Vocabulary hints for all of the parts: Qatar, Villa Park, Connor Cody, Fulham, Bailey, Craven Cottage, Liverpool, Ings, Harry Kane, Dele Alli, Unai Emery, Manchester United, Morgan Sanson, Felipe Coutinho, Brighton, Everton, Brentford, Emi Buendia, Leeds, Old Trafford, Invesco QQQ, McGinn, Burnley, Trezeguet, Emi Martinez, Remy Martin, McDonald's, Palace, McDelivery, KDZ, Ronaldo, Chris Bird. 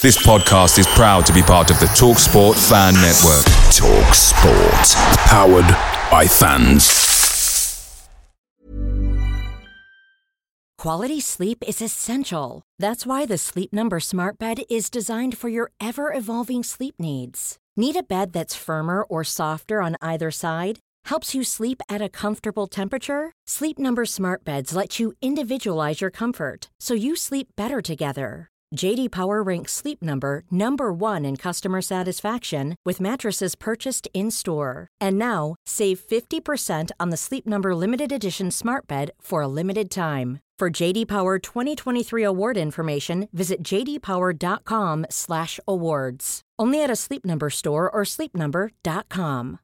This podcast is proud to be part of the TalkSport Fan Network. TalkSport. Powered by fans. Quality sleep is essential. That's why the Sleep Number Smart Bed is designed for your ever-evolving sleep needs. Need a bed that's firmer or softer on either side? Helps you sleep at a comfortable temperature? Sleep Number smart beds let you individualize your comfort, so you sleep better together. JD Power ranks Sleep Number number one in customer satisfaction with mattresses purchased in-store. And now, save 50% on the Sleep Number limited edition smart bed for a limited time. For JD Power 2023 award information, visit jdpower.com/awards. Only at a Sleep Number store or sleepnumber.com.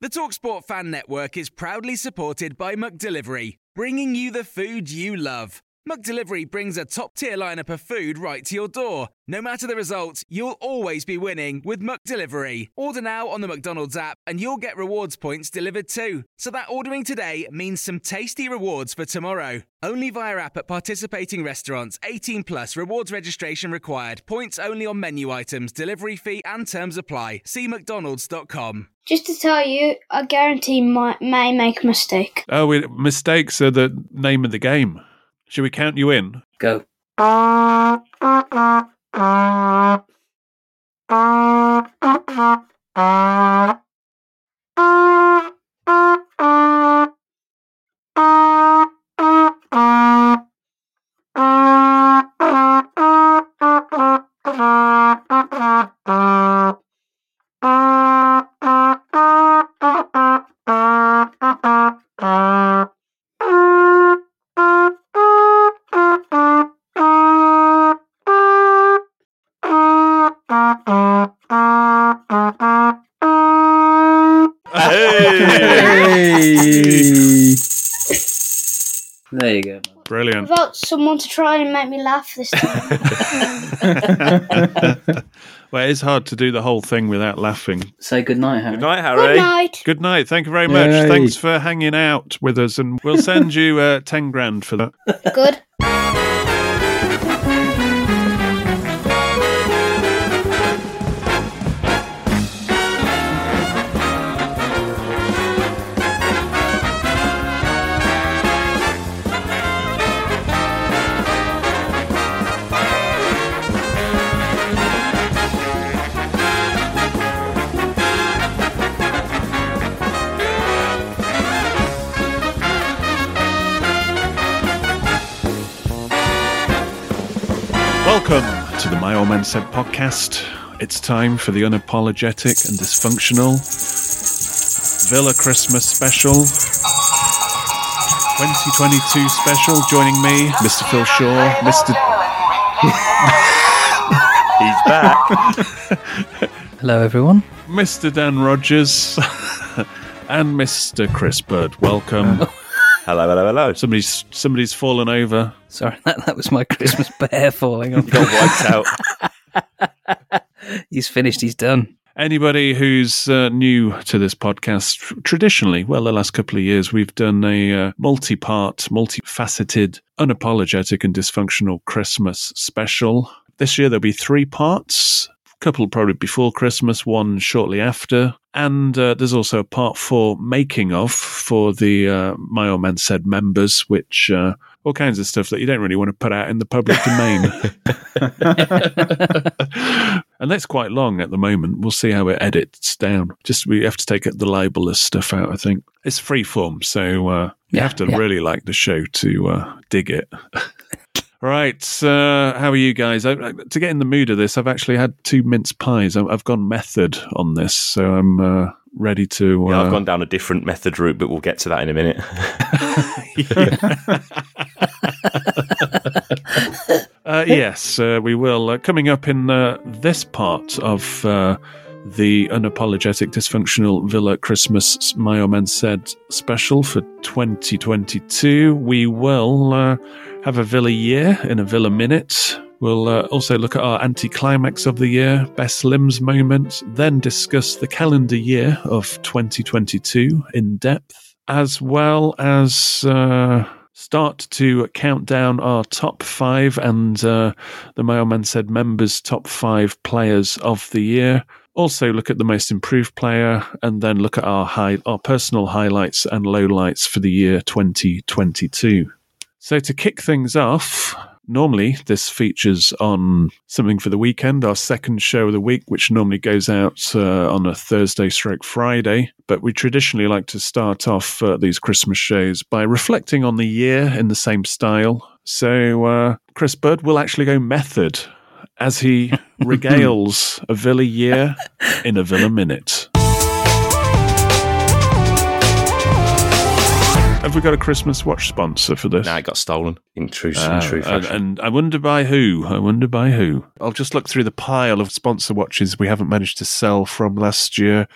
The TalkSport Fan Network is proudly supported by McDelivery, bringing you the food you love. McDelivery brings a top-tier lineup of food right to your door. No matter the result, you'll always be winning with McDelivery. Order now on the McDonald's app and you'll get rewards points delivered too, so that ordering today means some tasty rewards for tomorrow. Only via app at participating restaurants. 18 plus rewards registration required. Points only on menu items, delivery fee and terms apply. See mcdonalds.com. Just to tell you, I guarantee may make a mistake. Oh, mistakes are the name of the game. Should we count you in? Go. There you go. Brilliant. I've got someone to try and make me laugh this time. Well, it is hard to do the whole thing without laughing. Say goodnight, Harry. Goodnight, Harry. Goodnight. Goodnight. Thank you very much. Yay. Thanks for hanging out with us, and we'll send you 10 grand for that. Good. Welcome to the My Old Man Said podcast. It's time for the unapologetic and dysfunctional Villa Christmas special, 2022 special. Joining me, Mr. Phil Shaw, Mr. He's back. Hello, everyone. Mr. Dan Rogers and Mr. Chris Bird. Welcome. Hello, hello, hello. Somebody's fallen over. Sorry, that was my Christmas bear falling off. Got wiped out. He's finished, he's done. Anybody who's new to this podcast, traditionally, well, the last couple of years, we've done a multi-part, multifaceted, unapologetic and dysfunctional Christmas special. This year there'll be three parts. Couple probably before Christmas, one shortly after. And there's also a part four making of for the My Old Man Said members, which all kinds of stuff that you don't really want to put out in the public domain. And that's quite long at the moment. We'll see how it edits down. Just we have to take the libelous stuff out, I think. It's free form, so you have to really like the show to dig it. Right, how are you guys? To get in the mood of this, I've actually had two mince pies. I've gone method on this, so I'm ready to... Yeah, I've gone down a different method route, but we'll get to that in a minute. Yes, we will. Coming up in this part of the unapologetic, dysfunctional Villa Christmas My Old Man Said special for 2022, we will... have a Villa year in a Villa minute. We'll also look at our anti-climax of the year, best limbs moment, then discuss the calendar year of 2022 in depth, as well as start to count down our top five, and the mailman said members' top five players of the year. Also look at the most improved player, and then look at our personal highlights and lowlights for the year 2022. So to kick things off, normally this features on Something for the Weekend, our second show of the week, which normally goes out on a Thursday/Friday. But we traditionally like to start off these Christmas shows by reflecting on the year in the same style. So Chris Bird will actually go method as he regales a Villa year in a Villa minute. Have we got a Christmas watch sponsor for this? No, it got stolen. In true fashion. And I wonder by who. I'll just look through the pile of sponsor watches we haven't managed to sell from last year.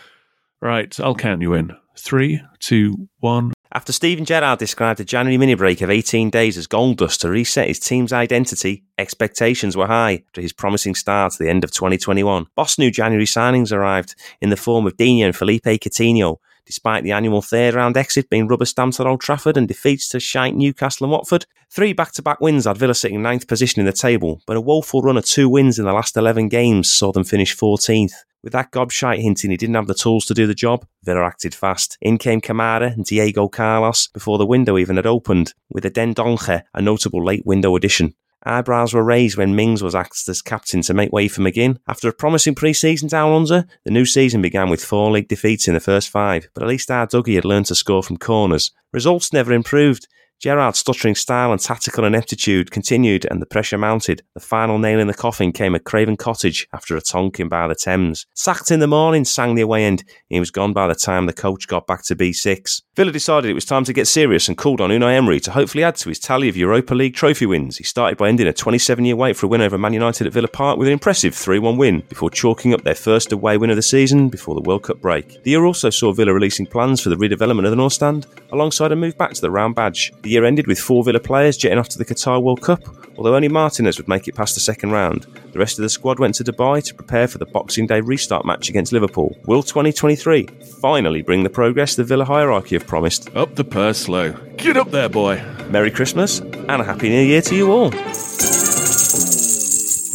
Right, I'll count you in. 3, 2, 1. After Steven Gerrard described a January mini-break of 18 days as gold dust to reset his team's identity, expectations were high after his promising start at the end of 2021. Boss new January signings arrived in the form of Dino and Felipe Coutinho, despite the annual third-round exit being rubber-stamped at Old Trafford and defeats to shite Newcastle and Watford. 3 back-to-back wins had Villa sitting ninth position in the table, but a woeful run of 2 wins in the last 11 games saw them finish 14th. With that gobshite hinting he didn't have the tools to do the job, Villa acted fast. In came Kamara and Diego Carlos before the window even had opened, with a Dendonche, a notable late-window addition. Eyebrows were raised when Mings was axed as captain to make way for McGinn. After a promising pre-season down under, the new season began with 4 league defeats in the first 5, but at least our Dougie had learned to score from corners. Results never improved. Gerrard's stuttering style and tactical ineptitude continued, and the pressure mounted. The final nail in the coffin came at Craven Cottage after a tonking by the Thames. Sacked in the morning, sang the away end, and he was gone by the time the coach got back to B6. Villa decided it was time to get serious and called on Unai Emery to hopefully add to his tally of Europa League trophy wins. He started by ending a 27-year wait for a win over Man United at Villa Park with an impressive 3-1 win, before chalking up their first away win of the season before the World Cup break. The year also saw Villa releasing plans for the redevelopment of the North Stand, alongside a move back to the round badge. The year ended with 4 Villa players jetting off to the Qatar World Cup, although only Martinez would make it past the second round. The rest of the squad went to Dubai to prepare for the Boxing Day restart match against Liverpool. Will 2023 finally bring the progress the Villa hierarchy have promised? Up the purse, Low. Get up there, boy. Merry Christmas and a Happy New Year to you all.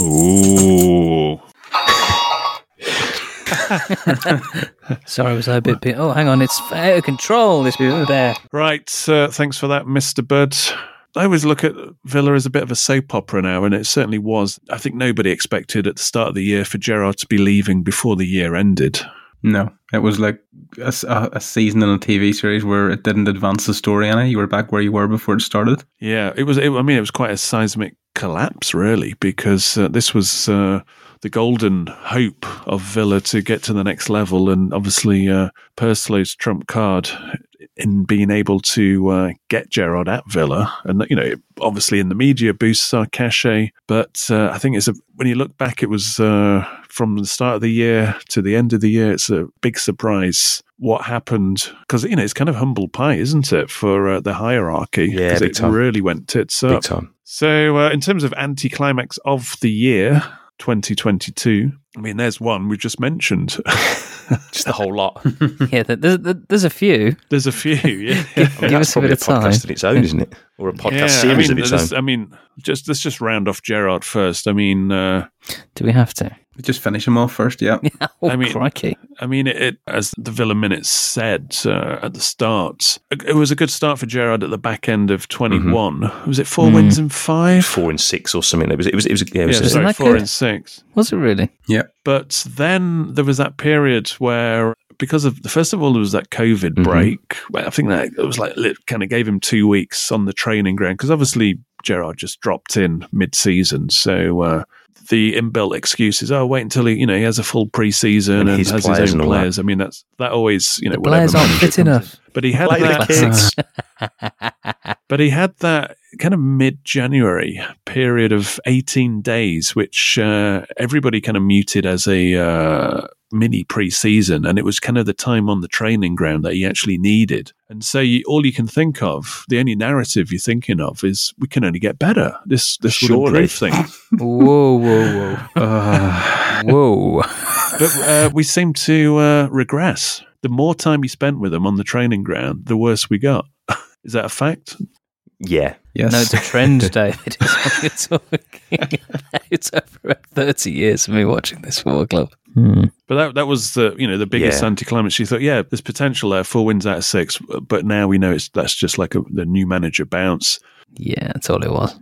Ooh. Sorry, was I a bit... Oh, hang on, it's out of control, this bit of bear. Right, thanks for that, Mr. Bird. I always look at Villa as a bit of a soap opera now, and it certainly was. I think nobody expected at the start of the year for Gerrard to be leaving before the year ended. No, it was like a season in a TV series where it didn't advance the story any. You were back where you were before it started. Yeah, it was quite a seismic collapse, really, because this was... the golden hope of Villa to get to the next level, and obviously Perslow's trump card in being able to get Gerrard at Villa, and it obviously in the media boosts our cachet. But I think when you look back, it was from the start of the year to the end of the year, it's a big surprise what happened, because it's kind of humble pie, isn't it, for the hierarchy? Yeah, because it really went tits up. Big time. So in terms of anti-climax of the year. 2022. I mean, there's one we've just mentioned. Just the whole lot. Yeah, there's a few. There's a few, yeah. Give us a bit of time. That's probably a podcast of its own, isn't it? Or a podcast series of its own. I mean, let's just round off Gerrard first. I mean... do we have to? Just finish him off first, yeah. Oh, crikey. I mean, it as the Villa Minutes said at the start, it was a good start for Gerrard at the back end of 21. Mm-hmm. Was it 4 wins and 5? 4 and 6 or something. It was 4 and 6. Was it really? Yeah. But then there was that period where, because of, first of all, there was that COVID break. I think that it was like, it kind of gave him 2 weeks on the training ground, because obviously Gerrard just dropped in mid-season. So, the inbuilt excuse is, wait until he has a full pre-season and has his own players. I mean, that always, the players aren't fit enough. But he had that kind of mid-January period of 18 days, which everybody kind of muted as a mini pre-season, and it was kind of the time on the training ground that he actually needed. And so all you can think of, the only narrative you're thinking of is, we can only get better. This will improve things. Whoa. Whoa. But we seem to regress. The more time you spent with them on the training ground, the worse we got. Is that a fact? Yeah. Yes. No, it's a trend, David. It's what we're talking about. It's over about 30 years of me watching this football club. Hmm. But that was the the biggest anticlimax. She thought, there's potential there, 4 wins out of 6. But now we know that's just like the new manager bounce. Yeah, that's all it was.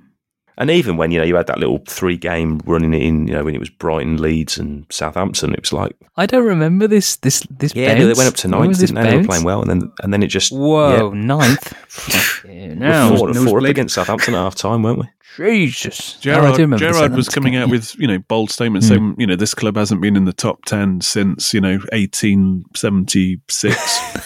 And even when you had that little 3-game running in, when it was Brighton, Leeds, and Southampton, it was like, I don't remember this. Yeah, they went up to 9th, didn't they? They were playing well, and then it just 9th. Now 4 up against Southampton at half time, weren't we? Jesus, Gerrard was coming out with bold statements saying this club hasn't been in the top 10 since 1876.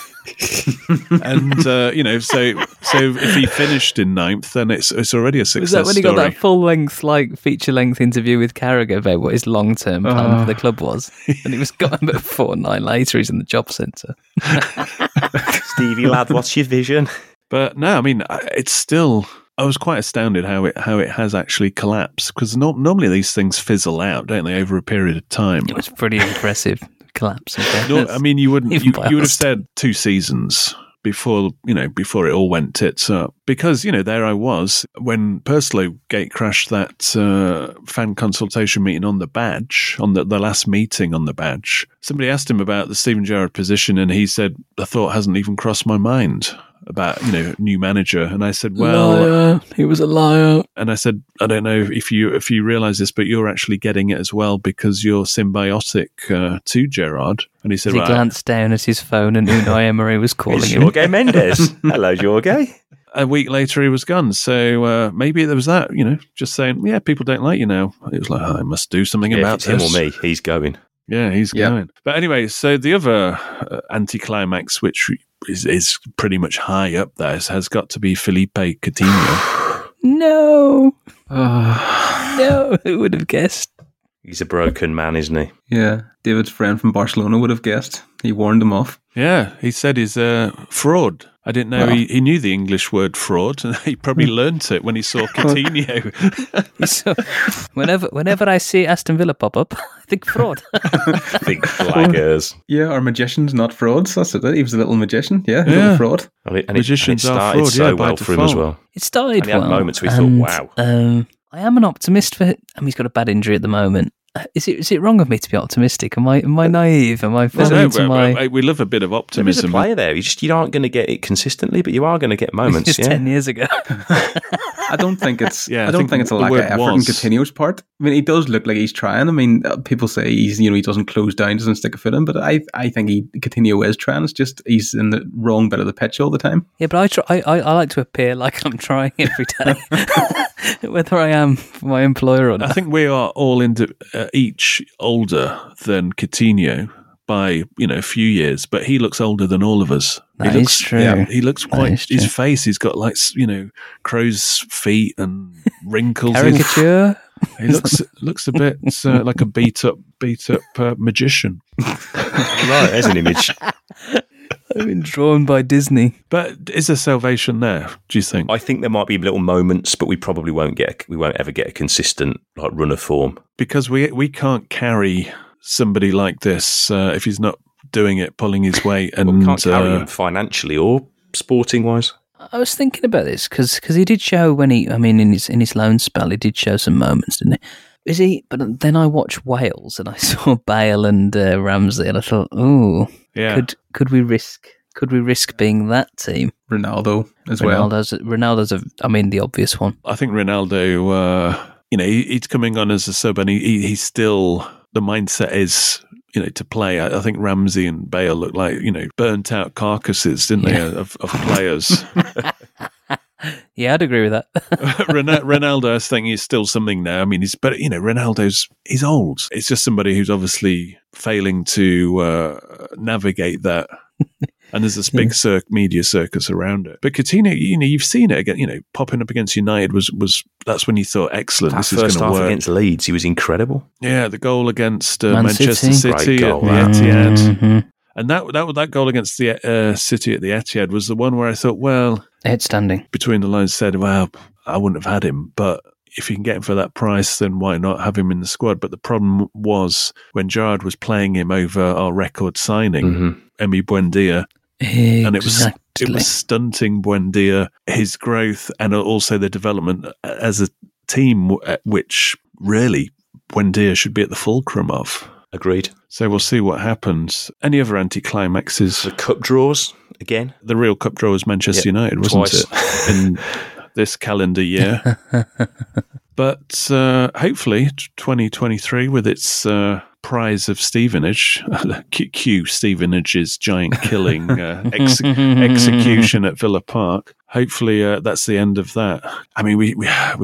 And so if he finished in 9th, then it's already a success. Was that when he got that full-length, feature-length interview with Carragher about what his long-term plan for the club was? And it was got him at 4-9 later. He's in the job centre. Stevie lad, what's your vision? But no, it's still. I was quite astounded how it has actually collapsed, because normally these things fizzle out, don't they, over a period of time? It was pretty impressive. Collapse. No, you wouldn't. You would have said 2 seasons before it all went tits up. Because there I was when Perslow gate crashed that fan consultation meeting on the badge, on the last meeting on the badge. Somebody asked him about the Steven Gerrard position, and he said the thought hasn't even crossed my mind about new manager. And I said, well, liar. He was a liar. And I said, I don't know if you realise this, but you're actually getting it as well because you're symbiotic to Gerrard. And he said, he glanced down at his phone, and Unai Emery was calling him. Jorge Mendes. Hello, Jorge. A week later, he was gone. So maybe there was that. Just saying, people don't like you now. It was like, I must do something about this. Him or me, he's going. Yeah, he's going. But anyway, so the other anticlimax, which is pretty much high up there, has got to be Felipe Coutinho. No. No, who would have guessed? He's a broken man, isn't he? Yeah. David's friend from Barcelona would have guessed. He warned him off. Yeah, he said he's a fraud. I didn't know he knew the English word fraud, and he probably learnt it when he saw Coutinho. Whenever I see Aston Villa pop up, I think fraud. I think flaggers. Yeah, are magicians not frauds? That's it. He was a little magician. Yeah, a little fraud. And magicians are fraud. So well for him as well. It started well. At moments we thought, wow. I am an optimist for it. He's got a bad injury at the moment. Is it wrong of me to be optimistic? Am I naive? Am I falling to my? We love a bit of optimism. There's a player there. You aren't going to get it consistently, but you are going to get moments. Just 10 years ago. I don't think it's. Yeah, I don't think it's a lack of effort on Coutinho's part. He does look like he's trying. People say he's he doesn't close down, doesn't stick a foot in, but I think Coutinho is trying. It's just he's in the wrong bit of the pitch all the time. Yeah, but I like to appear like I'm trying every day, whether I am for my employer or not. I think we are all each older than Coutinho by a few years, but he looks older than all of us. That is true. Yeah, he looks quite. His face, he's got crow's feet and wrinkles. Caricature. He looks a bit like a beat up magician. Right, there's an image. I've been drawn by Disney. But is there salvation there, do you think? I think there might be little moments, but we probably won't ever get a consistent run of form. Because we can't carry somebody like this if he's not doing it, pulling his weight. And we can't carry him financially or sporting-wise. I was thinking about this, because he did show when in his loan spell, he did show some moments, didn't he? Is he? But then I watched Wales and I saw Bale and Ramsey, and I thought, ooh, yeah. Could we risk being that team? Ronaldo as well. Ronaldo's the obvious one. I think Ronaldo, he's coming on as a sub, and he's still the mindset is to play. I think Ramsey and Bale look like burnt out carcasses, didn't they, of players. Yeah, I'd agree with that. Ronaldo's thing is still something now. Ronaldo's old. It's just somebody who's obviously failing to navigate that. And there's this big media circus around it. But Coutinho, you've seen it again. Popping up against United was that's when you thought, excellent, this is going to work. First half against Leeds, he was incredible. Yeah, the goal against Manchester City at the Etihad. Mm-hmm. And that goal against the City at the Etihad was the one where I thought, well, head standing between the lines said, well, I wouldn't have had him, but if you can get him for that price, then why not have him in the squad? But the problem was when Gerrard was playing him over our record signing, Emi Buendia, Exactly. And it was stunting Buendia, his growth, and also their development as a team, which really Buendia should be at the fulcrum of. Agreed. So we'll see what happens. Any other anticlimaxes? The cup draws again. The real cup draw was Manchester United, wasn't it? In this calendar year. But hopefully 2023 with its prize of Stevenage, Q Stevenage's giant killing execution at Villa Park. Hopefully that's the end of that. I mean, we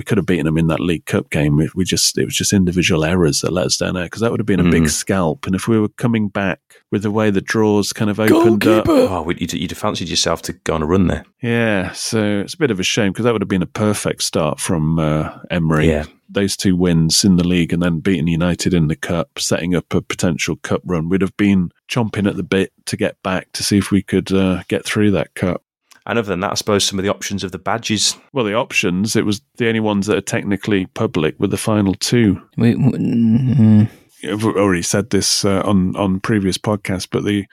could have beaten them in that League Cup game. It was just individual errors that let us down there, because that would have been a big scalp. And if we were coming back with the way the draws kind of opened up, you'd have fancied yourself to go on a run there. Yeah, so it's a bit of a shame, because that would have been a perfect start from Emery. Yeah. Those two wins in the league and then beating United in the cup, setting up a potential cup run. We'd have been chomping at the bit to get back to see if we could get through that cup. And other than that, I suppose some of the options of the badges. Well, the options, it was the only ones that are technically public were the final two. I've already said this on previous podcasts, but the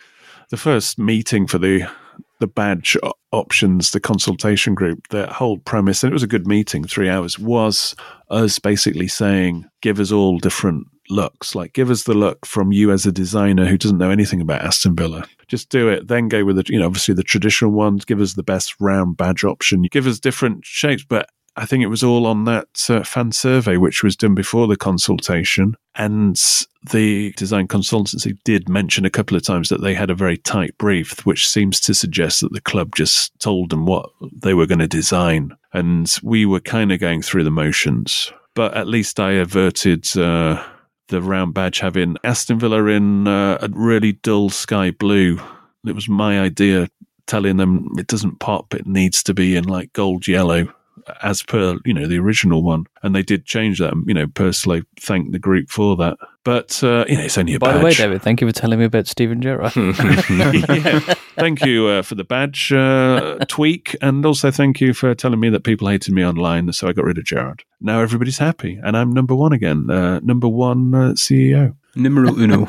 first meeting for the badge options, the consultation group, their whole premise, and it was a good meeting, 3 hours, was us basically saying, give us all different looks. Like, give us the look from you as a designer who doesn't know anything about Aston Villa. Just do it. Then go with obviously the traditional ones. Give us the best round badge option. Give us different shapes. But I think it was all on that fan survey, which was done before the consultation. And the design consultancy did mention a couple of times that they had a very tight brief, which seems to suggest that the club just told them what they were going to design. And we were kind of going through the motions. But at least I averted the round badge having Aston Villa in a really dull sky blue. It was my idea, telling them it doesn't pop, it needs to be in like gold yellow, as per the original one. And they did change that. Personally, thank the group for that. But it's only a badge. By the way, David, thank you for telling me about Steven Gerrard. Yeah. Thank you for the badge tweak, and also thank you for telling me that people hated me online, so I got rid of Gerrard. Now everybody's happy, and I'm number one again. Number one CEO. Numero uno.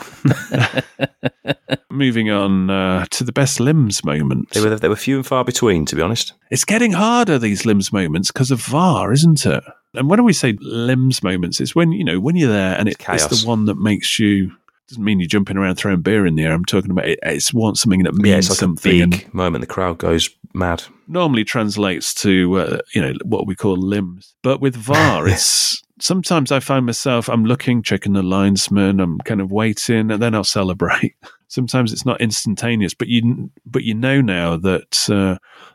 Moving on to the best limbs moment. They were few and far between, to be honest. It's getting harder, these limbs moments, because of VAR, isn't it? And when we say limbs moments, it's when when you're there and it's the one that makes you. Doesn't mean you're jumping around throwing beer in the air. I'm talking about it's want something that means it's like something. A big moment the crowd goes mad. Normally translates to what we call limbs, but with VAR, it's. Sometimes I find myself, I'm looking, checking the linesman, I'm kind of waiting, and then I'll celebrate. Sometimes it's not instantaneous, but you know now that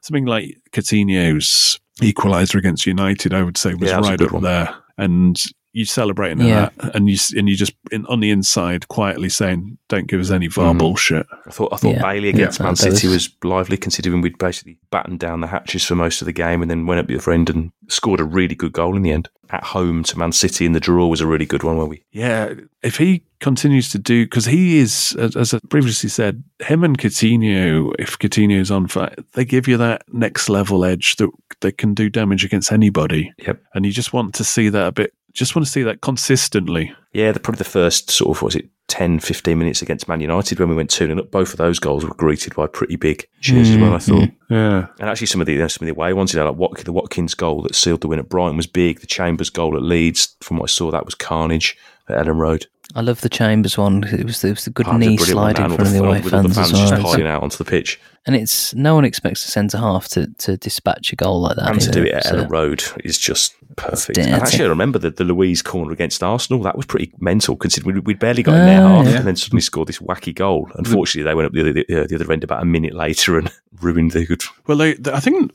something like Coutinho's equaliser against United, I would say, was right up there. And you celebrating that, and you just on the inside quietly saying, "Don't give us any VAR bullshit." I thought Bailey against Man City was lively, considering we'd basically battened down the hatches for most of the game, and then went up the other end and scored a really good goal in the end at home to Man City. And the draw was a really good one, weren't we? Yeah, if he continues to do, because he is, as I previously said, him and Coutinho. If Coutinho's on fire, they give you that next level edge that they can do damage against anybody. Yep, and you just want to see that a bit. Just want to see that consistently. Yeah, probably the first sort of, 10, 15 minutes against Man United when we went 2-0 up, both of those goals were greeted by pretty big cheers as well, I thought. Yeah. And actually some of the away ones, like the Watkins goal that sealed the win at Brighton was big. The Chambers goal at Leeds, from what I saw, that was carnage at Ellen Road. I love the Chambers one. It was the good knee sliding in front of the away fans as well. Just piling out onto the pitch. And it's no one expects a centre half to dispatch a goal like that. And to do it at Ellen Road is just perfect. And actually, I remember the Luiz corner against Arsenal. That was pretty mental, considering we'd barely got in their half, and then suddenly scored this wacky goal. Unfortunately, they went up the other end about a minute later and ruined the good. Well, I think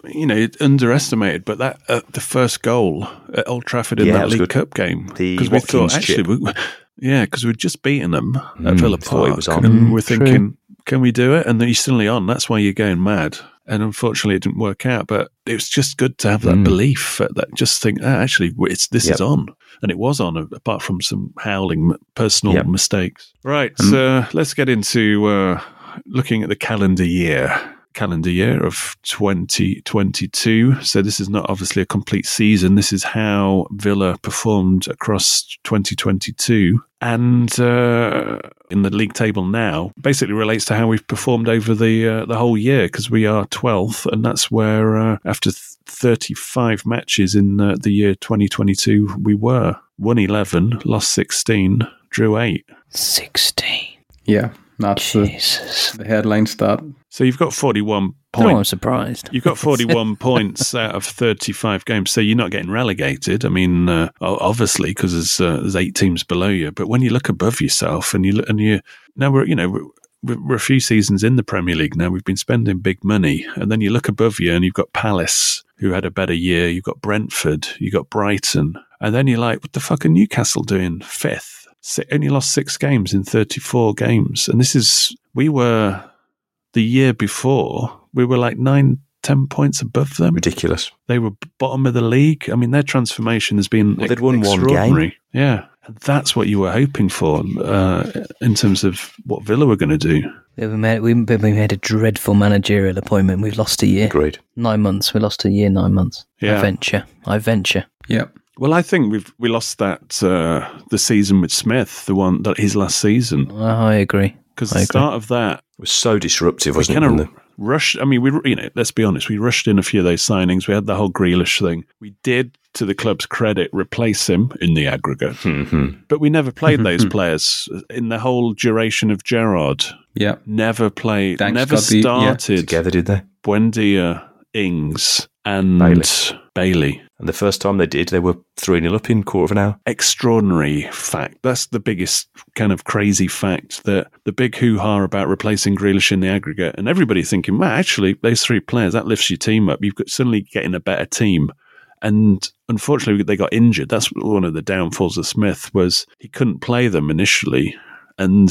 underestimated, but that the first goal at Old Trafford in that League Cup game, because we thought because we'd just beaten them at Villa Park, and we're thinking, can we do it? And then you're suddenly on. That's why you're going mad. And unfortunately, it didn't work out. But it was just good to have that belief, that just think, actually, this is on. And it was on, apart from some howling personal mistakes. Right, so let's get into looking at the calendar year. calendar year of 2022. So this is not obviously a complete season. This is how Villa performed across 2022. And in the league table now, basically relates to how we've performed over the whole year, because we are 12th, and that's where after 35 matches in the year 2022 we were. Won 11, lost 16, drew 8. 16. Yeah, that's the headline stat. So you've got 41 points. No, I'm surprised. You've got 41 points out of 35 games, so you're not getting relegated. I mean, obviously, because there's 8 teams below you. But when you look above yourself, and you now we're a few seasons in the Premier League now. We've been spending big money, and then you look above you, and you've got Palace, who had a better year. You've got Brentford. You've got Brighton, and then you're like, what the fuck are Newcastle doing fifth? Only lost 6 games in 34 games. And this is, we were, the year before, we were like 9-10 points above them. Ridiculous. They were bottom of the league. I mean, their transformation has been they'd won extraordinary. One game. Yeah. That's what you were hoping for in terms of what Villa were going to do. We made a dreadful managerial appointment. We've lost a year. Great. 9 months. We lost a year, 9 months. Yeah. I venture. Yeah. Well, I think we lost that the season with Smith, the one that his last season. I agree, because the start of that was so disruptive. Wasn't it? We kind of rushed. I mean, let's be honest, we rushed in a few of those signings. We had the whole Grealish thing. We did, to the club's credit, replace him in the aggregate, but we never played those players in the whole duration of Gerrard. Yeah, never played. Thanks never God started together. Did they? Buendia, Ings, and Bailey. And the first time they did, they were 3-0 up in quarter of an hour. Extraordinary fact. That's the biggest kind of crazy fact, that the big hoo-ha about replacing Grealish in the aggregate, and everybody thinking, well, actually, those 3 players, that lifts your team up. You've got suddenly getting a better team. And unfortunately, they got injured. That's one of the downfalls of Smith, was he couldn't play them initially. And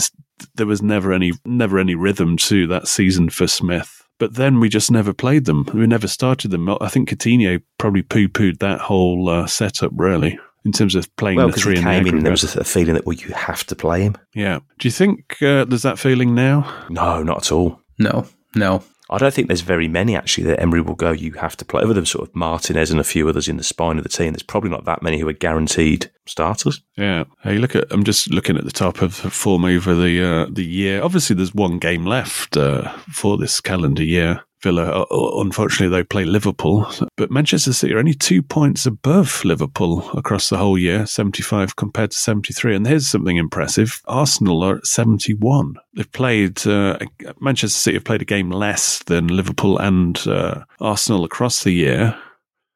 there was never any rhythm to that season for Smith. But then we just never played them. We never started them. I think Coutinho probably poo-pooed that whole setup, really, in terms of playing the 3 in the aggregate. Well, because he came in, there was a feeling that, well, you have to play him. Yeah. Do you think there's that feeling now? No, not at all. No. I don't think there's very many, actually, that Emery will go, you have to play. Other than sort of Martinez and a few others in the spine of the team, there's probably not that many who are guaranteed starters. Yeah. Hey, I'm just looking at the top of the form over the year. Obviously, there's one game left for this calendar year. Villa, unfortunately, they play Liverpool. But Manchester City are only 2 points above Liverpool across the whole year, 75 compared to 73. And here's something impressive. Arsenal are at 71. They've played, Manchester City have played a game less than Liverpool and Arsenal across the year.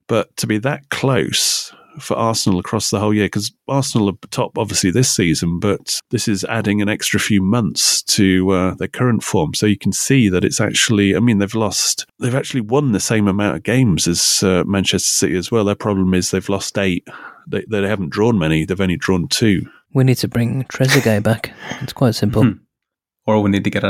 But to be that close for Arsenal across the whole year, because Arsenal are top obviously this season, but this is adding an extra few months to their current form. So you can see that it's actually, I mean, they've actually won the same amount of games as Manchester City as well. Their problem is they've lost 8. They haven't drawn many. They've only drawn 2. We need to bring Trezeguet back. It's quite simple. Or we need to get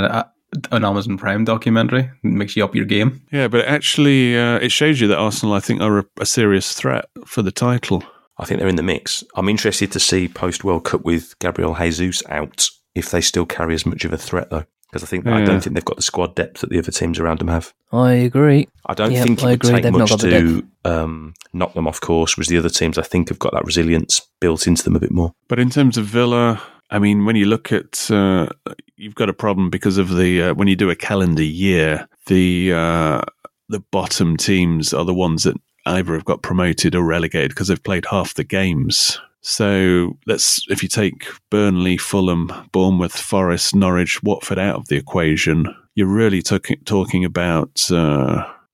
an Amazon Prime documentary. It makes you up your game. Yeah, but actually it shows you that Arsenal, I think, are a serious threat for the title. I think they're in the mix. I'm interested to see post-World Cup with Gabriel Jesus out, if they still carry as much of a threat, though. Because I don't think they've got the squad depth that the other teams around them have. I agree. I don't think it would take much to knock them off course, whereas the other teams, I think, have got that resilience built into them a bit more. But in terms of Villa, I mean, when you look at, you've got a problem because of when you do a calendar year, the bottom teams are the ones that either have got promoted or relegated because they've played half the games. So if you take Burnley, Fulham, Bournemouth, Forest, Norwich, Watford out of the equation, you're really talking about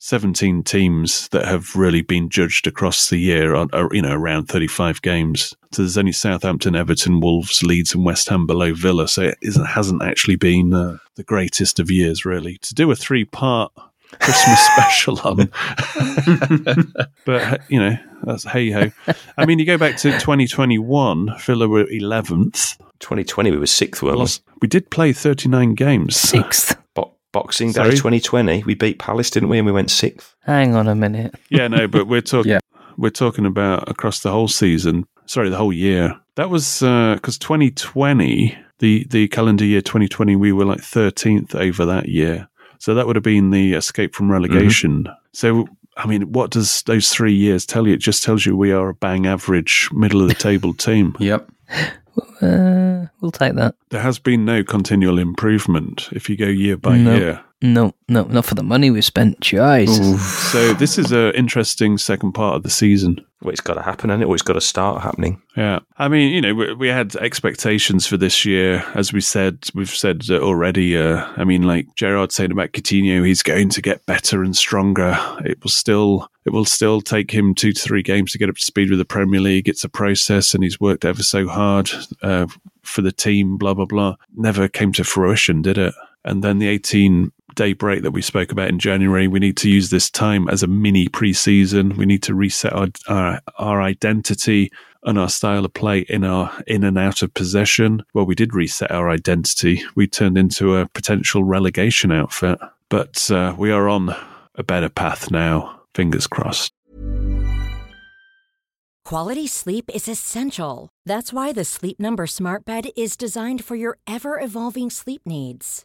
17 teams that have really been judged across the year on, around 35 games. So there's only Southampton, Everton, Wolves, Leeds and West Ham below Villa. So it hasn't actually been the greatest of years, really. To do a 3-part Christmas special on. But, that's hey-ho. I mean, you go back to 2021, Villa were 11th. 2020, we were 6th, we did play 39 games. 6th. Boxing Day 2020, we beat Palace, didn't we? And we went 6th. Hang on a minute. Yeah, no, but we're talking about across the whole season. Sorry, the whole year. That was because 2020, the calendar year 2020, we were like 13th over that year. So that would have been the escape from relegation. Mm-hmm. So, I mean, what does those 3 years tell you? It just tells you we are a bang average, middle-of-the-table team. Yep. We'll take that. There has been no continual improvement if you go year by year. No, not for the money we spent. Jeez. So this is an interesting second part of the season. Well, it's got to happen, and it's got to start happening. Yeah. I mean, you know, we had expectations for this year. As we said, we've said already, I mean, like Gerrard said about Coutinho, he's going to get better and stronger. It will still take him 2 to 3 games to get up to speed with the Premier League. It's a process, and he's worked ever so hard for the team, blah, blah, blah. Never came to fruition, did it? And then the 18-day break that we spoke about in January, we need to use this time as a mini pre-season. We need to reset our identity and our style of play in our in and out of possession. Well, we did reset our identity. We turned into a potential relegation outfit. But we are on a better path now. Fingers crossed. Quality sleep is essential. That's why the Sleep Number Smart Bed is designed for your ever-evolving sleep needs.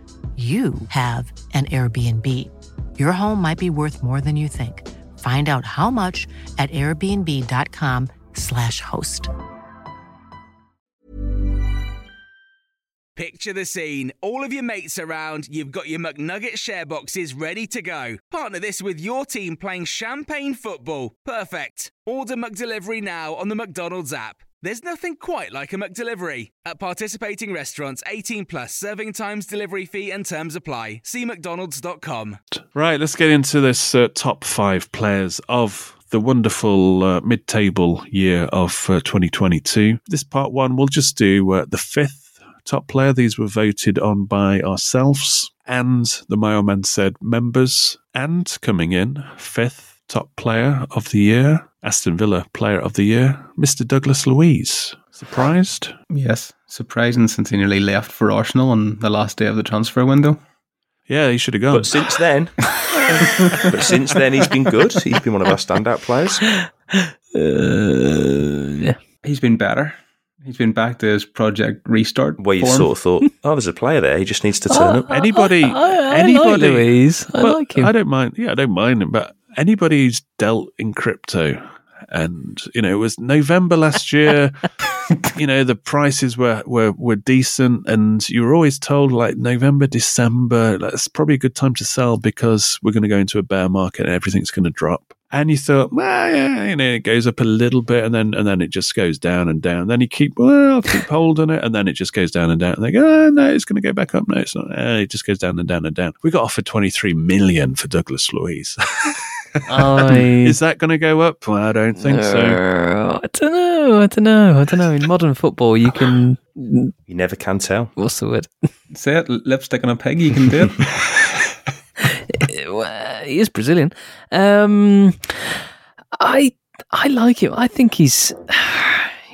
you have an Airbnb. Your home might be worth more than you think. Find out how much at airbnb.com/host. Picture the scene. All of your mates around, you've got your McNugget share boxes ready to go. Partner this with your team playing champagne football. Perfect. Order McDelivery now on the McDonald's app. There's nothing quite like a McDelivery. At participating restaurants, 18 plus, serving times, delivery fee and terms apply. See mcdonalds.com. Right, let's get into this top 5 players of the wonderful mid-table year of 2022. This part one, we'll just do the fifth top player. These were voted on by ourselves and the Mailman Said members. And coming in, fifth top player of the year, Aston Villa player of the year, Mr. Douglas Luiz. Surprised? Yes, surprising since he nearly left for Arsenal on the last day of the transfer window. Yeah, he should have gone. But since then, he's been good. He's been one of our standout players. Yeah. He's been better. He's been back to his Project Restart where you form. Sort of thought, oh, there's a player there. He just needs to turn up. Anybody, like Luiz. I like him. I don't mind. Yeah, I don't mind him, but anybody who's dealt in crypto, and you know, it was November last year, you know, the prices were decent, and you were always told like November, December, that's probably a good time to sell because we're going to go into a bear market and everything's going to drop. And you thought, well, yeah, you know, it goes up a little bit, and then it just goes down and down. Then you keep holding it, and then it just goes down and down. And they go, oh, no, it's going to go back up. No, it's not. It just goes down and down and down. We got offered $23 million for Douglas Luiz. Is that going to go up? Well, I don't think so. I don't know. In modern football, you never can tell. What's the word? Say it, lipstick on a pig. You can do it. He is Brazilian. I like him. I think he's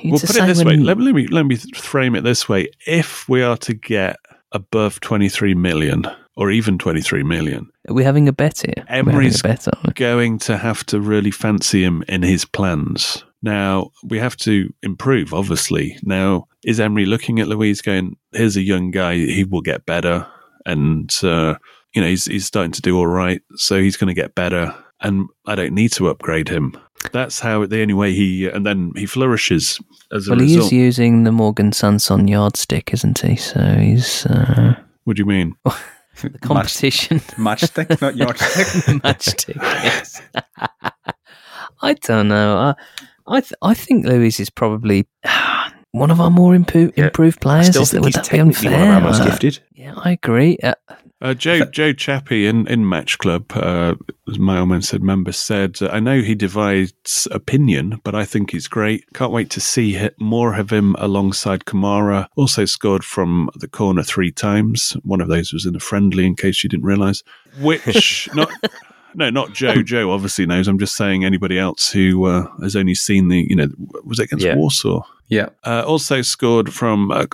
well, put it this way. Let me frame it this way. If we are to get above 23 million or even 23 million, are we having a bet here? Emery's going to have to really fancy him in his plans. Now, we have to improve, obviously. Now, is Emery looking at Luiz going, here's a young guy, he will get better, and you know, he's starting to do all right, so he's going to get better, and I don't need to upgrade him. That's how the only way he flourishes as a result. Well, he's using the Morgan Sanson yardstick, isn't he? So he's What do you mean? The competition. Matchstick, not your stick. Matchstick, yes. I don't know. I think Luiz is probably one of our more improved players. I still think he's technically one of our most gifted. Yeah, I agree. Joe Chappie in Match Club, as my old man said, member said, I know he divides opinion, but I think he's great. Can't wait to see more of him alongside Kamara. Also scored from the corner 3 times. One of those was in a friendly, in case you didn't realise. Which, not Joe. Joe obviously knows. I'm just saying anybody else who has only seen was it against Warsaw? Yeah. Also scored from... a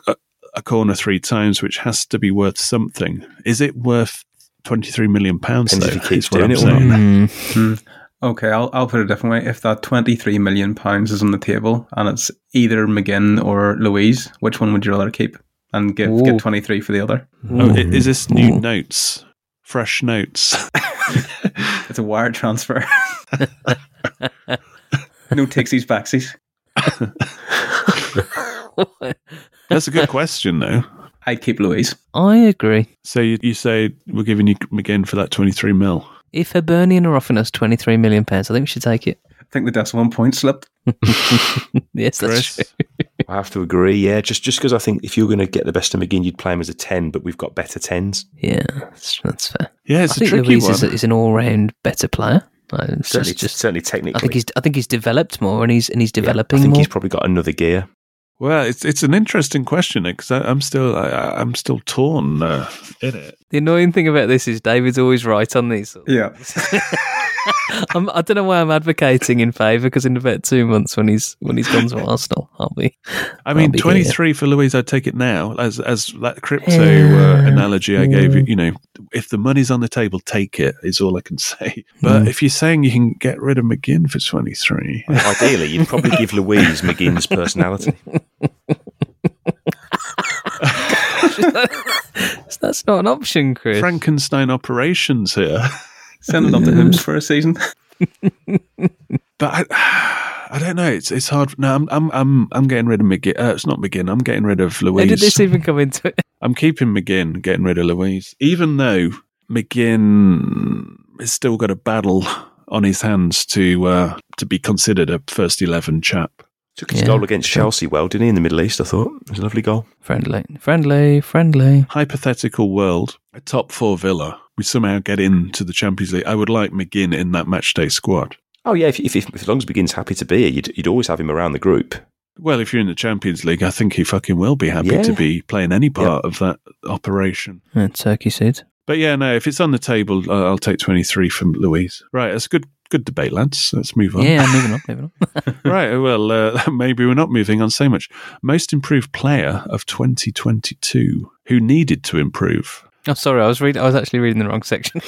corner 3 times, which has to be worth something. Is it worth £23 million? Though, if he keeps doing it. Okay, I'll put it a different way. If that £23 million is on the table and it's either McGinn or Luiz, which one would you rather keep and get 23 for the other? Oh, is this new notes? Fresh notes? It's a wire transfer. No takesies backsies. That's a good question, though. I'd keep Luiz. I agree. So you say we're giving you McGinn for that £23 million. If Hibernian are offering us £23 million, I think we should take it. I think the decimal point slipped. Yes, Chris. That's true. I have to agree, yeah. Just because I think if you're going to get the best of McGinn, you'd play him as a 10, but we've got better 10s. Yeah, that's fair. Yeah, it's a tricky Luiz one. I think Luiz is an all-round better player. Certainly technically. I think he's developed more and he's developing more. I think he's probably got another gear. Well, it's an interesting question because I'm still torn in it. The annoying thing about this is David's always right on these. Yeah. I don't know why I'm advocating in favour because in about 2 months when he's gone to Arsenal, I mean, 23 here. For Luiz, I'd take it now as that crypto analogy I gave you. You know, if the money's on the table, take it is all I can say. But if you're saying you can get rid of McGinn for 23, ideally you'd probably give Luiz McGinn's personality. That's not an option, Chris. Frankenstein operations here. Send it on to Hoops for a season. But I don't know. It's hard. No, I'm getting rid of McGinn. It's not McGinn. I'm getting rid of Luiz. How did this even come into it? I'm keeping McGinn, getting rid of Luiz. Even though McGinn has still got a battle on his hands to be considered a first 11 chap. Took his goal against Chelsea well, didn't he, in the Middle East, I thought. It was a lovely goal. Friendly. Hypothetical world, a top 4 Villa. We somehow get into the Champions League. I would like McGinn in that matchday squad. Oh, yeah, if as long as McGinn's happy to be here, you'd always have him around the group. Well, if you're in the Champions League, I think he fucking will be happy to be playing any part of that operation. And Turkey said. But yeah, no, if it's on the table, I'll take 23 from Luiz. Right, that's a good debate, lads. Let's move on. Yeah, moving on. Right, well, maybe we're not moving on so much. Most improved player of 2022 who needed to improve. Oh, sorry, I was actually reading the wrong section.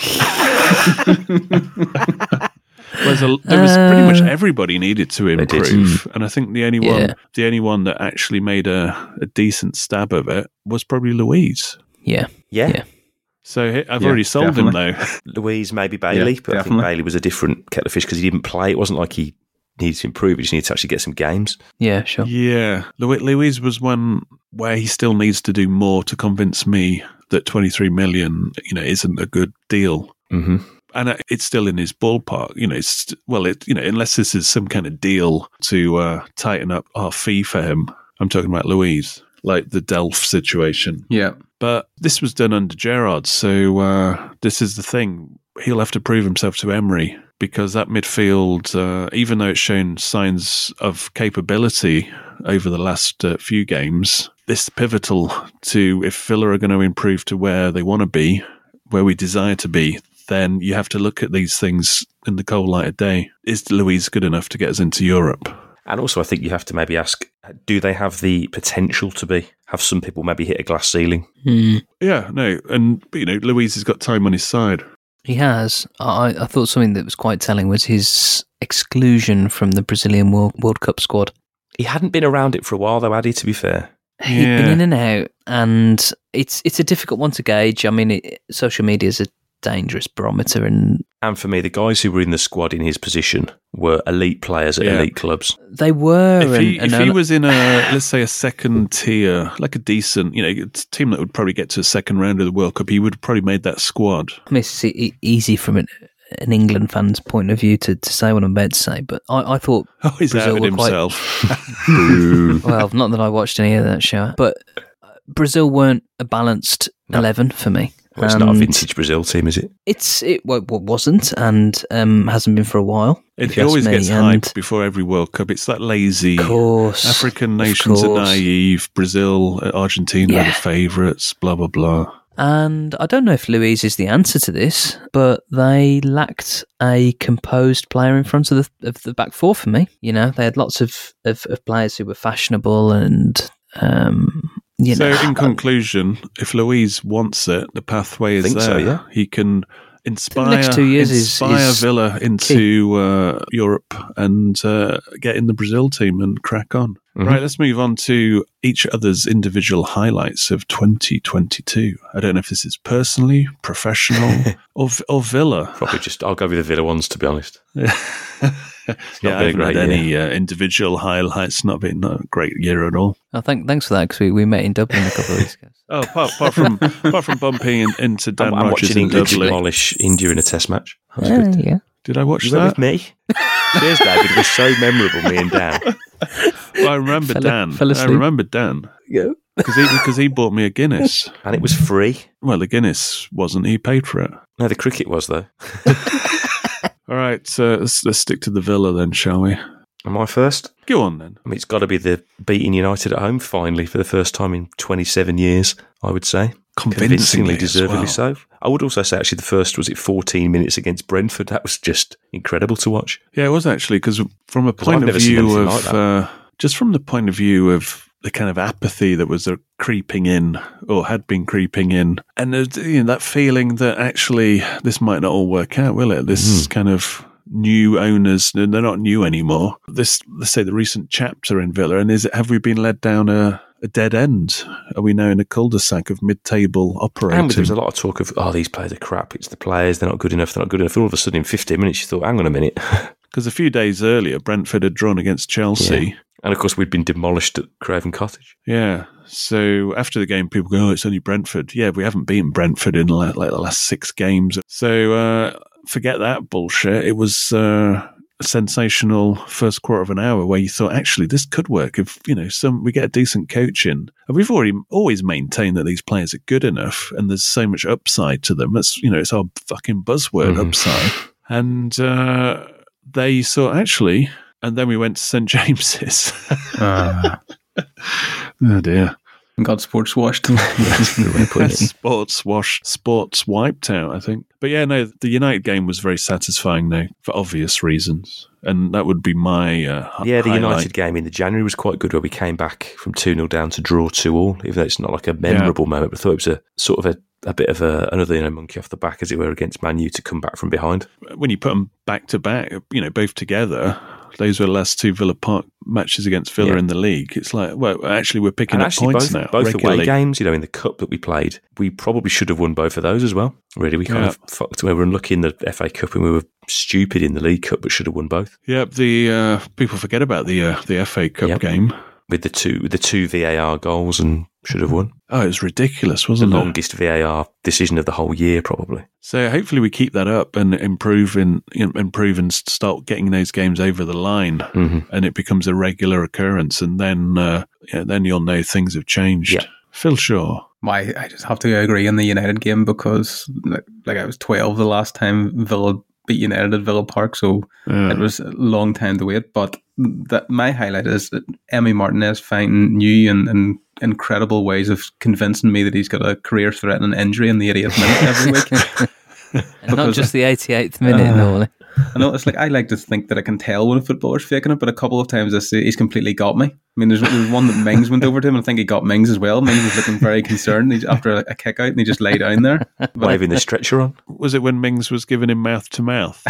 There was pretty much everybody needed to improve, and I think the only one that actually made a decent stab of it was probably Luiz. Yeah. So I've already sold him, though. Luiz, maybe Bailey, but definitely. I think Bailey was a different kettle of fish because he didn't play. It wasn't like he needed to improve. He just needed to actually get some games. Yeah, sure. Yeah. Luiz was one where he still needs to do more to convince me that 23 million, isn't a good deal. Mm-hmm. And it's still in his ballpark, unless this is some kind of deal to tighten up our fee for him. I'm talking about Luiz, like the Delph situation. Yeah. But this was done under Gerrard, so this is the thing. He'll have to prove himself to Emery because that midfield, even though it's shown signs of capability over the last few games, this pivotal to if Villa are going to improve to where they want to be, where we desire to be, then you have to look at these things in the cold light of day. Is Luiz good enough to get us into Europe? And also I think you have to maybe ask, do they have the potential to have some people maybe hit a glass ceiling? Mm. Yeah, no. And, Luiz has got time on his side. He has. I thought something that was quite telling was his exclusion from the Brazilian World Cup squad. He hadn't been around it for a while, though, had he, to be fair? He'd been in and out, and it's a difficult one to gauge. I mean, social media is a dangerous barometer. And for me, the guys who were in the squad in his position were elite players at elite clubs. They were. If he was in a, let's say, a second tier, like a decent, team that would probably get to a second round of the World Cup, he would have probably made that squad. I mean, it's easy from an England fan's point of view to say what I'm about to say, but I thought he's Brazil were himself. Well, not that I watched any of that show, but Brazil weren't a balanced 11 for me. Well, it's not a vintage Brazil team, is it? It wasn't, and hasn't been for a while. It always gets hyped before every World Cup. It's that lazy. Of course, African nations are naive. Brazil, Argentina are the favourites. Blah blah blah. And I don't know if Luiz is the answer to this, but they lacked a composed player in front of the back four for me. They had lots of players who were fashionable and. In conclusion, if Luiz wants it, the pathway is there. So, yeah. He can inspire, next 2 years inspire Villa into Europe and get in the Brazil team and crack on. Mm-hmm. Right, let's move on to each other's individual highlights of 2022. I don't know if this is personally, professional, or Villa. Probably I'll go with the Villa ones, to be honest. I haven't had any individual highlights. Not a great year at all. Oh, thanks for that, because we met in Dublin a couple of weeks ago. Oh, apart from bumping into Dan Rogers in Dublin. Polish India in a test match. That was good. Yeah. Did I watch that? Went with me? Cheers, David. It was so memorable, me and Dan. Well, I remember Dan. Yeah. Because he bought me a Guinness. And it was free. Well, the Guinness wasn't. He paid for it. No, the cricket was, though. All right, so let's stick to the Villa then, shall we? Am I first? Go on then. I mean, it's got to be the beating United at home finally for the first time in 27 years, I would say. Convincingly deservedly so. I would also say, actually, the first, 14 minutes against Brentford? That was just incredible to watch. Yeah, it was actually, because from a point of view of... just from the point of view of the kind of apathy that was creeping in, or had been creeping in, and that feeling that actually this might not all work out, will it? This kind of... new owners, and they're not new anymore. This, let's say, the recent chapter in Villa, and have we been led down a dead end? Are we now in a cul-de-sac of mid-table operating? And there was a lot of talk of, these players are crap, it's the players, they're not good enough. All of a sudden, in 15 minutes, you thought, hang on a minute. Because a few days earlier, Brentford had drawn against Chelsea. Yeah. And, of course, we'd been demolished at Craven Cottage. Yeah. So, after the game, people go, it's only Brentford. Yeah, we haven't beaten Brentford in the last 6 games. So, forget that bullshit. It was a sensational first quarter of an hour where you thought, actually, this could work if we get a decent coach in. And we've always maintained that these players are good enough, and there's so much upside to them. That's it's our fucking buzzword, upside. And they thought, actually, and then we went to St James's. Oh dear. Got sports washed. Sports wiped out, I think. But yeah, no, the United game was very satisfying now, for obvious reasons. And that would be my the highlight. United game in the January was quite good, where we came back from 2-0 down to draw 2-2, even though it's not like a memorable moment. But I thought it was a sort of a bit of another monkey off the back, as it were, against Man U to come back from behind. When you put them back to back, both together... Those were the last 2 Villa Park matches against Villa in the league. It's like, well, actually, we're picking up points now. Both away games, in the cup that we played, we probably should have won both of those as well. Really, we kind of fucked. We were unlucky in the FA Cup, and we were stupid in the League Cup, but should have won both. Yep, the people forget about the FA Cup game with the two VAR goals and. Should have won. Oh, it was ridiculous, wasn't it? The longest VAR decision of the whole year, probably. So hopefully we keep that up and improve and start getting those games over the line, and it becomes a regular occurrence, and then you'll know things have changed. Yeah. Phil Shaw. I just have to agree on the United game, because I was 12 the last time Villa beat United at Villa Park, so it was a long time to wait. But my highlight is that Emi Martinez finding new and incredible ways of convincing me that he's got a career-threatening injury in the 88th minute every week. And not just the 88th minute, normally. I know, it's I like to think that I can tell when a footballer's faking it, but a couple of times I see he's completely got me. I mean, there's one that Mings went over to him, and I think he got Mings as well. Mings was looking very concerned after a kick-out, and he just lay down there. Waving the stretcher on. Was it when Mings was giving him mouth-to-mouth?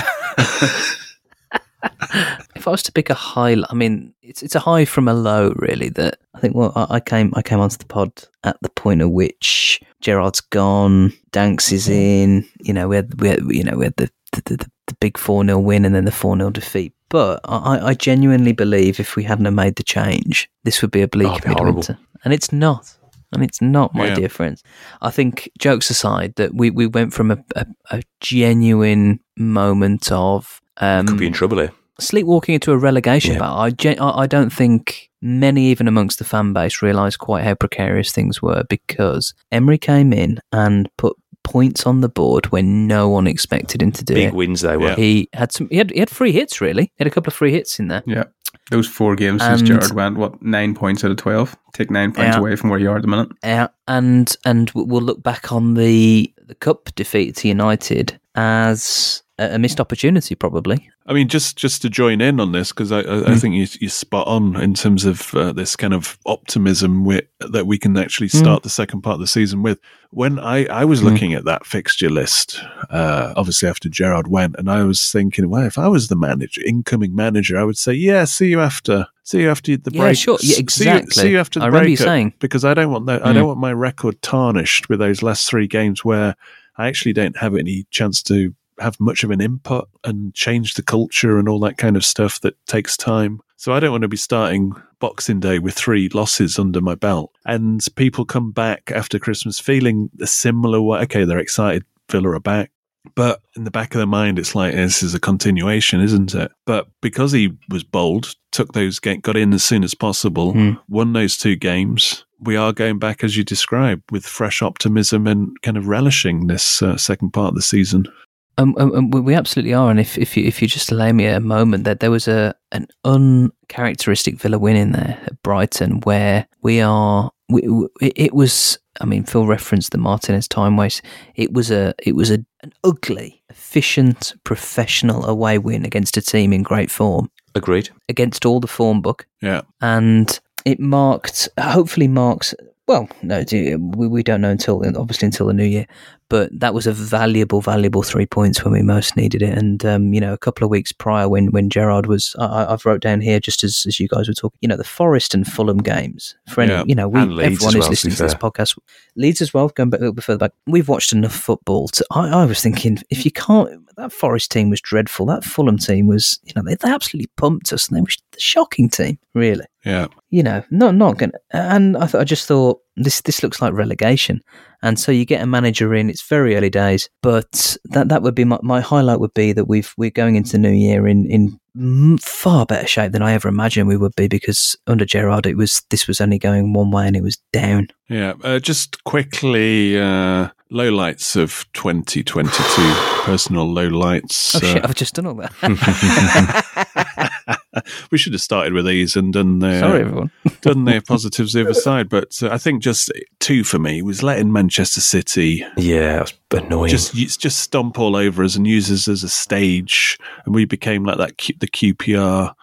If I was to pick a highlight, I mean, it's a high from a low, really, that I think, I came onto the pod at the point at which Gerrard's gone, Danks is in. You know, we had the big 4-0 win and then the 4-0 defeat. But I genuinely believe if we hadn't have made the change, this would be a bleak midwinter, and it's not. And it's not, my dear friends. I think, jokes aside, that we went from a genuine moment of... could be in trouble here. Sleepwalking into a relegation battle. I don't think many, even amongst the fan base, realised quite how precarious things were, because Emery came in and put points on the board when no one expected him to do it. Big wins they were. He had free hits, really. He had a couple of free hits in there. Yeah. Those four games since Gerrard went, 9 points out of 12? Take 9 points away from where you are at the minute. And we'll look back on the cup defeat to United as a missed opportunity, probably. I mean, just to join in on this, because I think you're spot on in terms of this kind of optimism that we can actually start the second part of the season with. When I was looking at that fixture list, obviously after Gerrard went, and I was thinking, well, if I was the incoming manager, I would say, see you after the break. Yeah, sure, yeah, exactly. See you after the break. I remember you saying. Because I don't want that. I don't want my record tarnished with those last three games where I actually don't have any chance to have much of an input and change the culture and all that kind of stuff that takes time. So I don't want to be starting Boxing Day with 3 losses under my belt. And people come back after Christmas feeling a similar way. Okay, they're excited, Villa are back. But in the back of their mind, it's like, this is a continuation, isn't it? But because he was bold, took those games, got in as soon as possible, won those 2 games, we are going back, as you described, with fresh optimism and kind of relishing this second part of the season. We absolutely are, and if you just allow me a moment, that there was an uncharacteristic Villa win in there at Brighton, where it was. I mean, Phil referenced the Martinez time waste. It was an ugly, efficient, professional away win against a team in great form. Agreed. Against all the form book. Yeah, and it hopefully marks. Well, no, we don't know until the new year. But that was a valuable, valuable 3 points when we most needed it. And, a couple of weeks prior when Gerrard was, I've wrote down here just as you guys were talking, the Forest and Fulham games. For any, everyone who's listening to this podcast, Leeds as well, going back a little bit further back, we've watched enough football to, I was thinking, if you can't, that Forest team was dreadful. That Fulham team was, they absolutely pumped us, and they were the shocking team, really. Yeah. Not going to. And I just thought, this looks like relegation. And so you get a manager in, it's very early days, but that would be my highlight would be that we're going into the new year in far better shape than I ever imagined we would be, because under Gerrard, this was only going one way and it was down. Yeah. Just quickly, lowlights of 2022, personal lowlights. Oh, shit, I've just done all that. We should have started with these and done their positives the other side. But I think just 2 for me was letting Manchester City. Yeah, it was annoying. Just stomp all over us and use us as a stage, and we became like that. The QPR,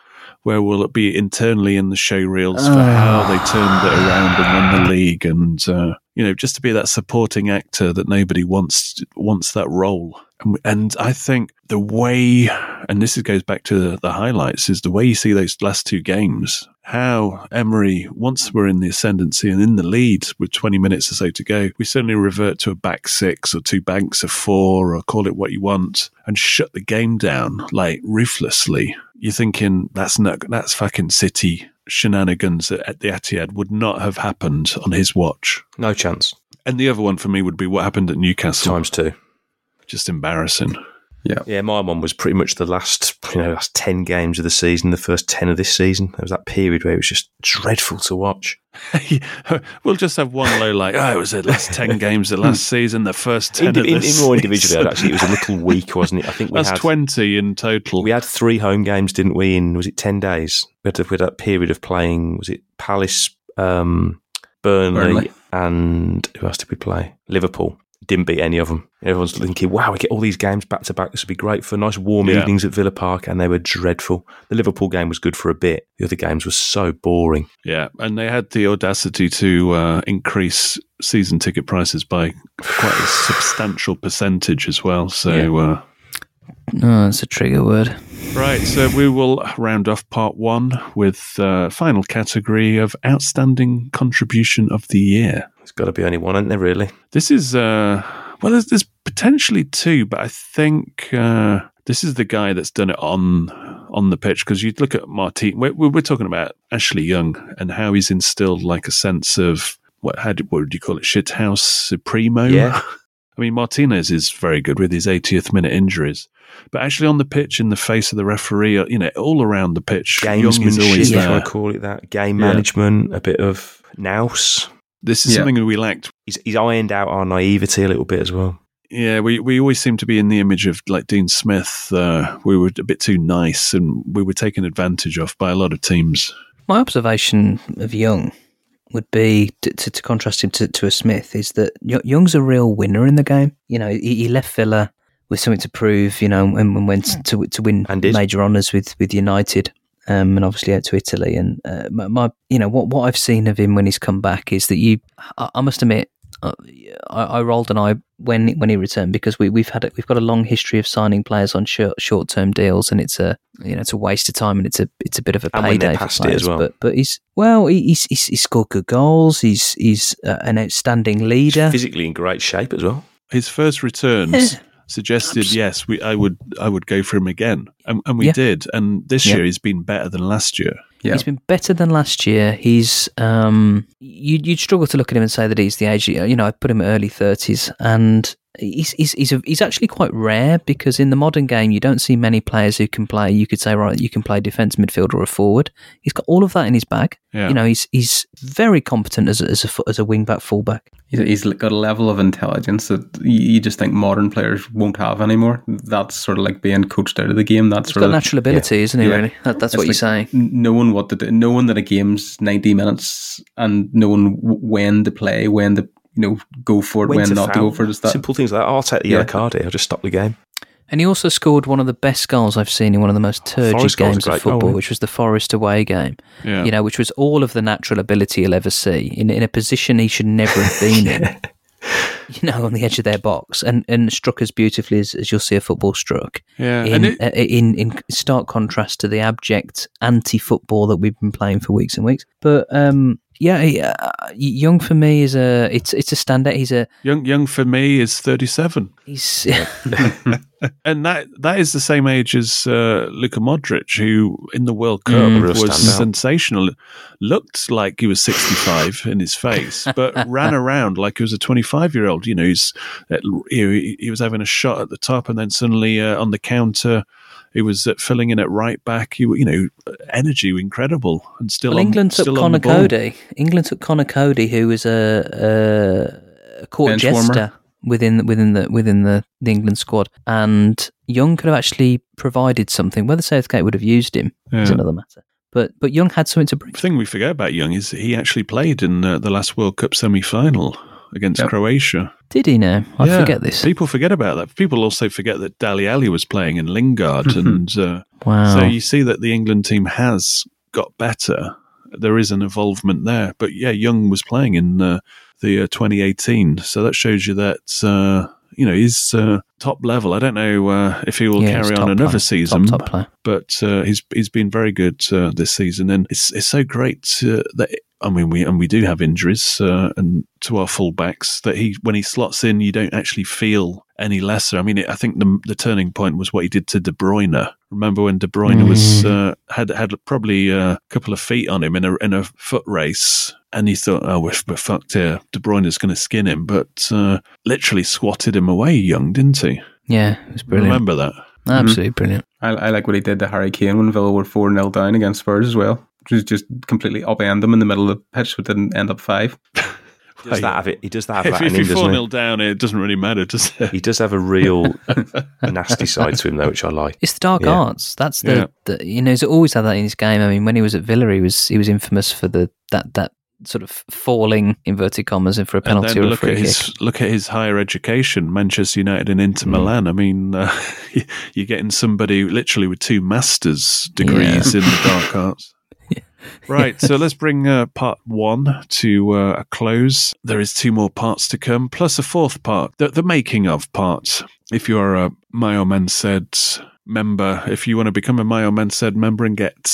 where will it be internally in the showreels for how they turned it around and won the league, and just to be that supporting actor that nobody wants that role. And I think the way, and this goes back to the highlights, is the way you see those last 2 games, how Emery, once we're in the ascendancy and in the lead with 20 minutes or so to go, we suddenly revert to a back 6 or 2 banks of 4, or call it what you want, and shut the game down, like, ruthlessly. You're thinking, that's fucking City shenanigans at the Etihad would not have happened on his watch. No chance. And the other one for me would be what happened at Newcastle. Times 2. Just embarrassing. Yeah, my one was pretty much the last 10 games of the season, the first 10 of this season. There was that period where it was just dreadful to watch. We'll just have one low light. It was the last 10 games of last season, the first 10 of this season. More individually, actually, it was a little weak, wasn't it? I think we had 20 in total. We had 3 home games, didn't we, in, was it 10 days? We had that period of playing, was it Palace, Burnley, and who else did we play? Liverpool. Didn't beat any of them. Everyone's thinking, wow, we get all these games back to back. This would be great for nice warm evenings at Villa Park, and they were dreadful. The Liverpool game was good for a bit. The other games were so boring. Yeah, and they had the audacity to increase season ticket prices by quite a substantial percentage as well. So, no, that's a trigger word. Right, so we will round off part 1 with final category of outstanding contribution of the year. There's got to be only one, isn't there, really? This is, well, there's potentially two, but I think this is the guy that's done it on the pitch, because you look at Martinez. We're talking about Ashley Young and how he's instilled like a sense of, what would you call it, shithouse supremo? Yeah. I mean, Martinez is very good with his 80th minute injuries, but actually on the pitch, in the face of the referee, you know, all around the pitch, gamesmanship, is always there. I call it that. Game management, a bit of nous. This is something that we lacked. He's ironed out our naivety a little bit as well. Yeah, we always seem to be in the image of like Dean Smith. We were a bit too nice, and we were taken advantage of by a lot of teams. My observation of Young would be, to contrast him to a Smith, is that Young's a real winner in the game. You know, he left Villa with something to prove, you know, and went to win major honours with United, and obviously out to Italy. And my, you know, what I've seen of him when he's come back is that I must admit, I rolled an eye when he returned, because we've got a long history of signing players on short term deals, and it's a waste of time, and it's a bit of a payday for players as well. But he's scored good goals. He's an outstanding leader. He's physically in great shape as well. His first returns suggested I would go for him again, and we did. And this year he's been better than last year. Yeah. He's been better than last year. He's you'd struggle to look at him and say that he's the age. You know, I put him at early 30s, and he's actually quite rare, because in the modern game you don't see many players who can play. You could say, right, you can play defence, midfield, or a forward. He's got all of that in his bag. Yeah. You know, he's very competent as a wing back, full back. He's got a level of intelligence that you just think modern players won't have anymore. That's sort of like being coached out of the game. That's sort of natural ability, isn't he? Yeah. Really, that's what you're saying. Knowing what to do, knowing that a game's 90 minutes, and knowing when to play, when to go for it, when not to go for it. Simple things like that. I'll take the yellow card here. I'll just stop the game. And he also scored one of the best goals I've seen in one of the most turgid games of football, which was the Forest away game. Yeah. You know, which was all of the natural ability you'll ever see in a position he should never have been in. You know, on the edge of their box, and struck as beautifully as you'll see a football struck. Yeah, in stark contrast to the abject anti-football that we've been playing for weeks and weeks. But Young for me is it's a standout. He's a young for me is 37. He's and that is the same age as Luka Modric, who in the World Cup was sensational. Looked like he was 65 in his face, but ran around like he was a 25-year-old. You know, he was having a shot at the top, and then suddenly on the counter. He was filling in at right back. Energy incredible, and still. Well, England took Connor Cody, who was a court bench jester warmer within the England squad, and Young could have actually provided something. Whether Southgate would have used him is another matter. But Young had something to bring. The thing we forget about Young is he actually played in the last World Cup semi-final against Croatia. Did he now? I forget this. People forget about that. People also forget that Dele Alli was playing in Lingard. Mm-hmm. And so you see that the England team has got better. There is an involvement there. But yeah, Young was playing in the 2018. So that shows you that, he's top level. I don't know if he will carry on another season. Top player. But he's been very good this season. And it's so great that... we do have injuries and to our fullbacks that when he slots in, you don't actually feel any lesser. I mean, I think the turning point was what he did to De Bruyne. Remember when De Bruyne was had probably a couple of feet on him in a foot race, and he thought, oh, we're fucked here. De Bruyne's going to skin him, but literally swatted him away, Young, didn't he? Yeah, it was brilliant. Remember that? Absolutely brilliant. I like what he did to Harry Kane when Villa were 4-0 down against Spurs as well. Just completely upend them in the middle of the pitch, but didn't end up 5. He does that. If you're 4-0 down, it doesn't really matter, does it? He does have a real nasty side to him, though, which I like. It's the dark arts. That's he's always had that in his game. I mean, when he was at Villa, he was infamous for that sort of falling, inverted commas, in for a penalty or a free kick. Look at his higher education, Manchester United and Inter Milan. I mean, you're getting somebody literally with 2 master's degrees in the dark arts. Right, so let's bring part 1 to a close. There is 2 more parts to come, plus a 4th part, the making of part. If you are a My Old Man Said member, if you want to become a My Old Man Said member and get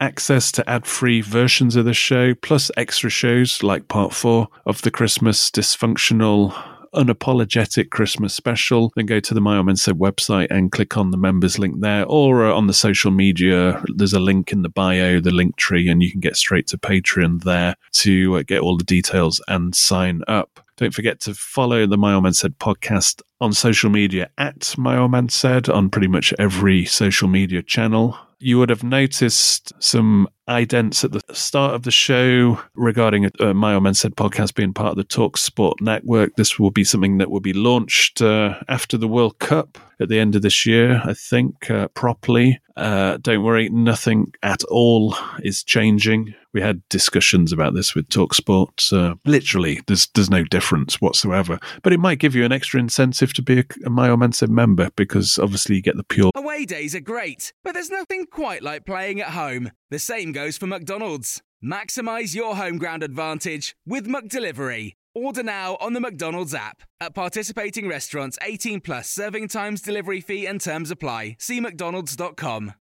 access to ad-free versions of the show, plus extra shows like part 4 of the Christmas Dysfunctional Unapologetic Christmas Special, then go to the My Old Men Said website and click on the members link there, or on the social media there's a link in the bio, the link tree, and you can get straight to Patreon there to get all the details and sign up. Don't forget to follow the My Old Man Said podcast on social media at My Old Man Said on pretty much every social media channel. You would have noticed some idents at the start of the show regarding My Old Man Said podcast being part of the Talk Sport Network. This will be something that will be launched after the World Cup at the end of this year, I think, properly. Don't worry, nothing at all is changing. We had discussions about this with TalkSport. Literally, there's no difference whatsoever. But it might give you an extra incentive to be a My Old Man Said member, because obviously you get the pure... Away days are great, but there's nothing quite like playing at home. The same goes for McDonald's. Maximise your home ground advantage with McDelivery. Order now on the McDonald's app. At participating restaurants, 18 plus, serving times, delivery fee and terms apply. See mcdonalds.com.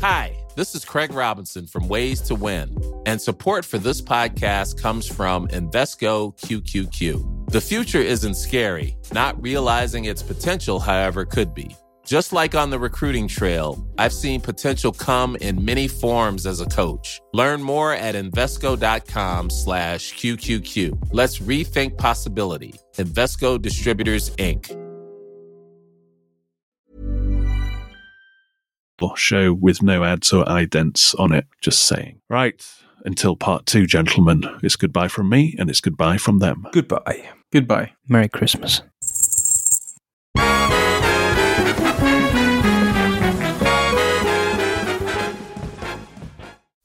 Hi, this is Craig Robinson from Ways to Win, and support for this podcast comes from Invesco QQQ. The future isn't scary, not realizing its potential, however, could be. Just like on the recruiting trail, I've seen potential come in many forms as a coach. Learn more at Invesco.com/QQQ. Let's rethink possibility. Invesco Distributors, Inc. Show with no ads or idents on it, just saying. Right, until part 2, gentlemen, it's goodbye from me and it's goodbye from them. Goodbye. Goodbye. Merry Christmas.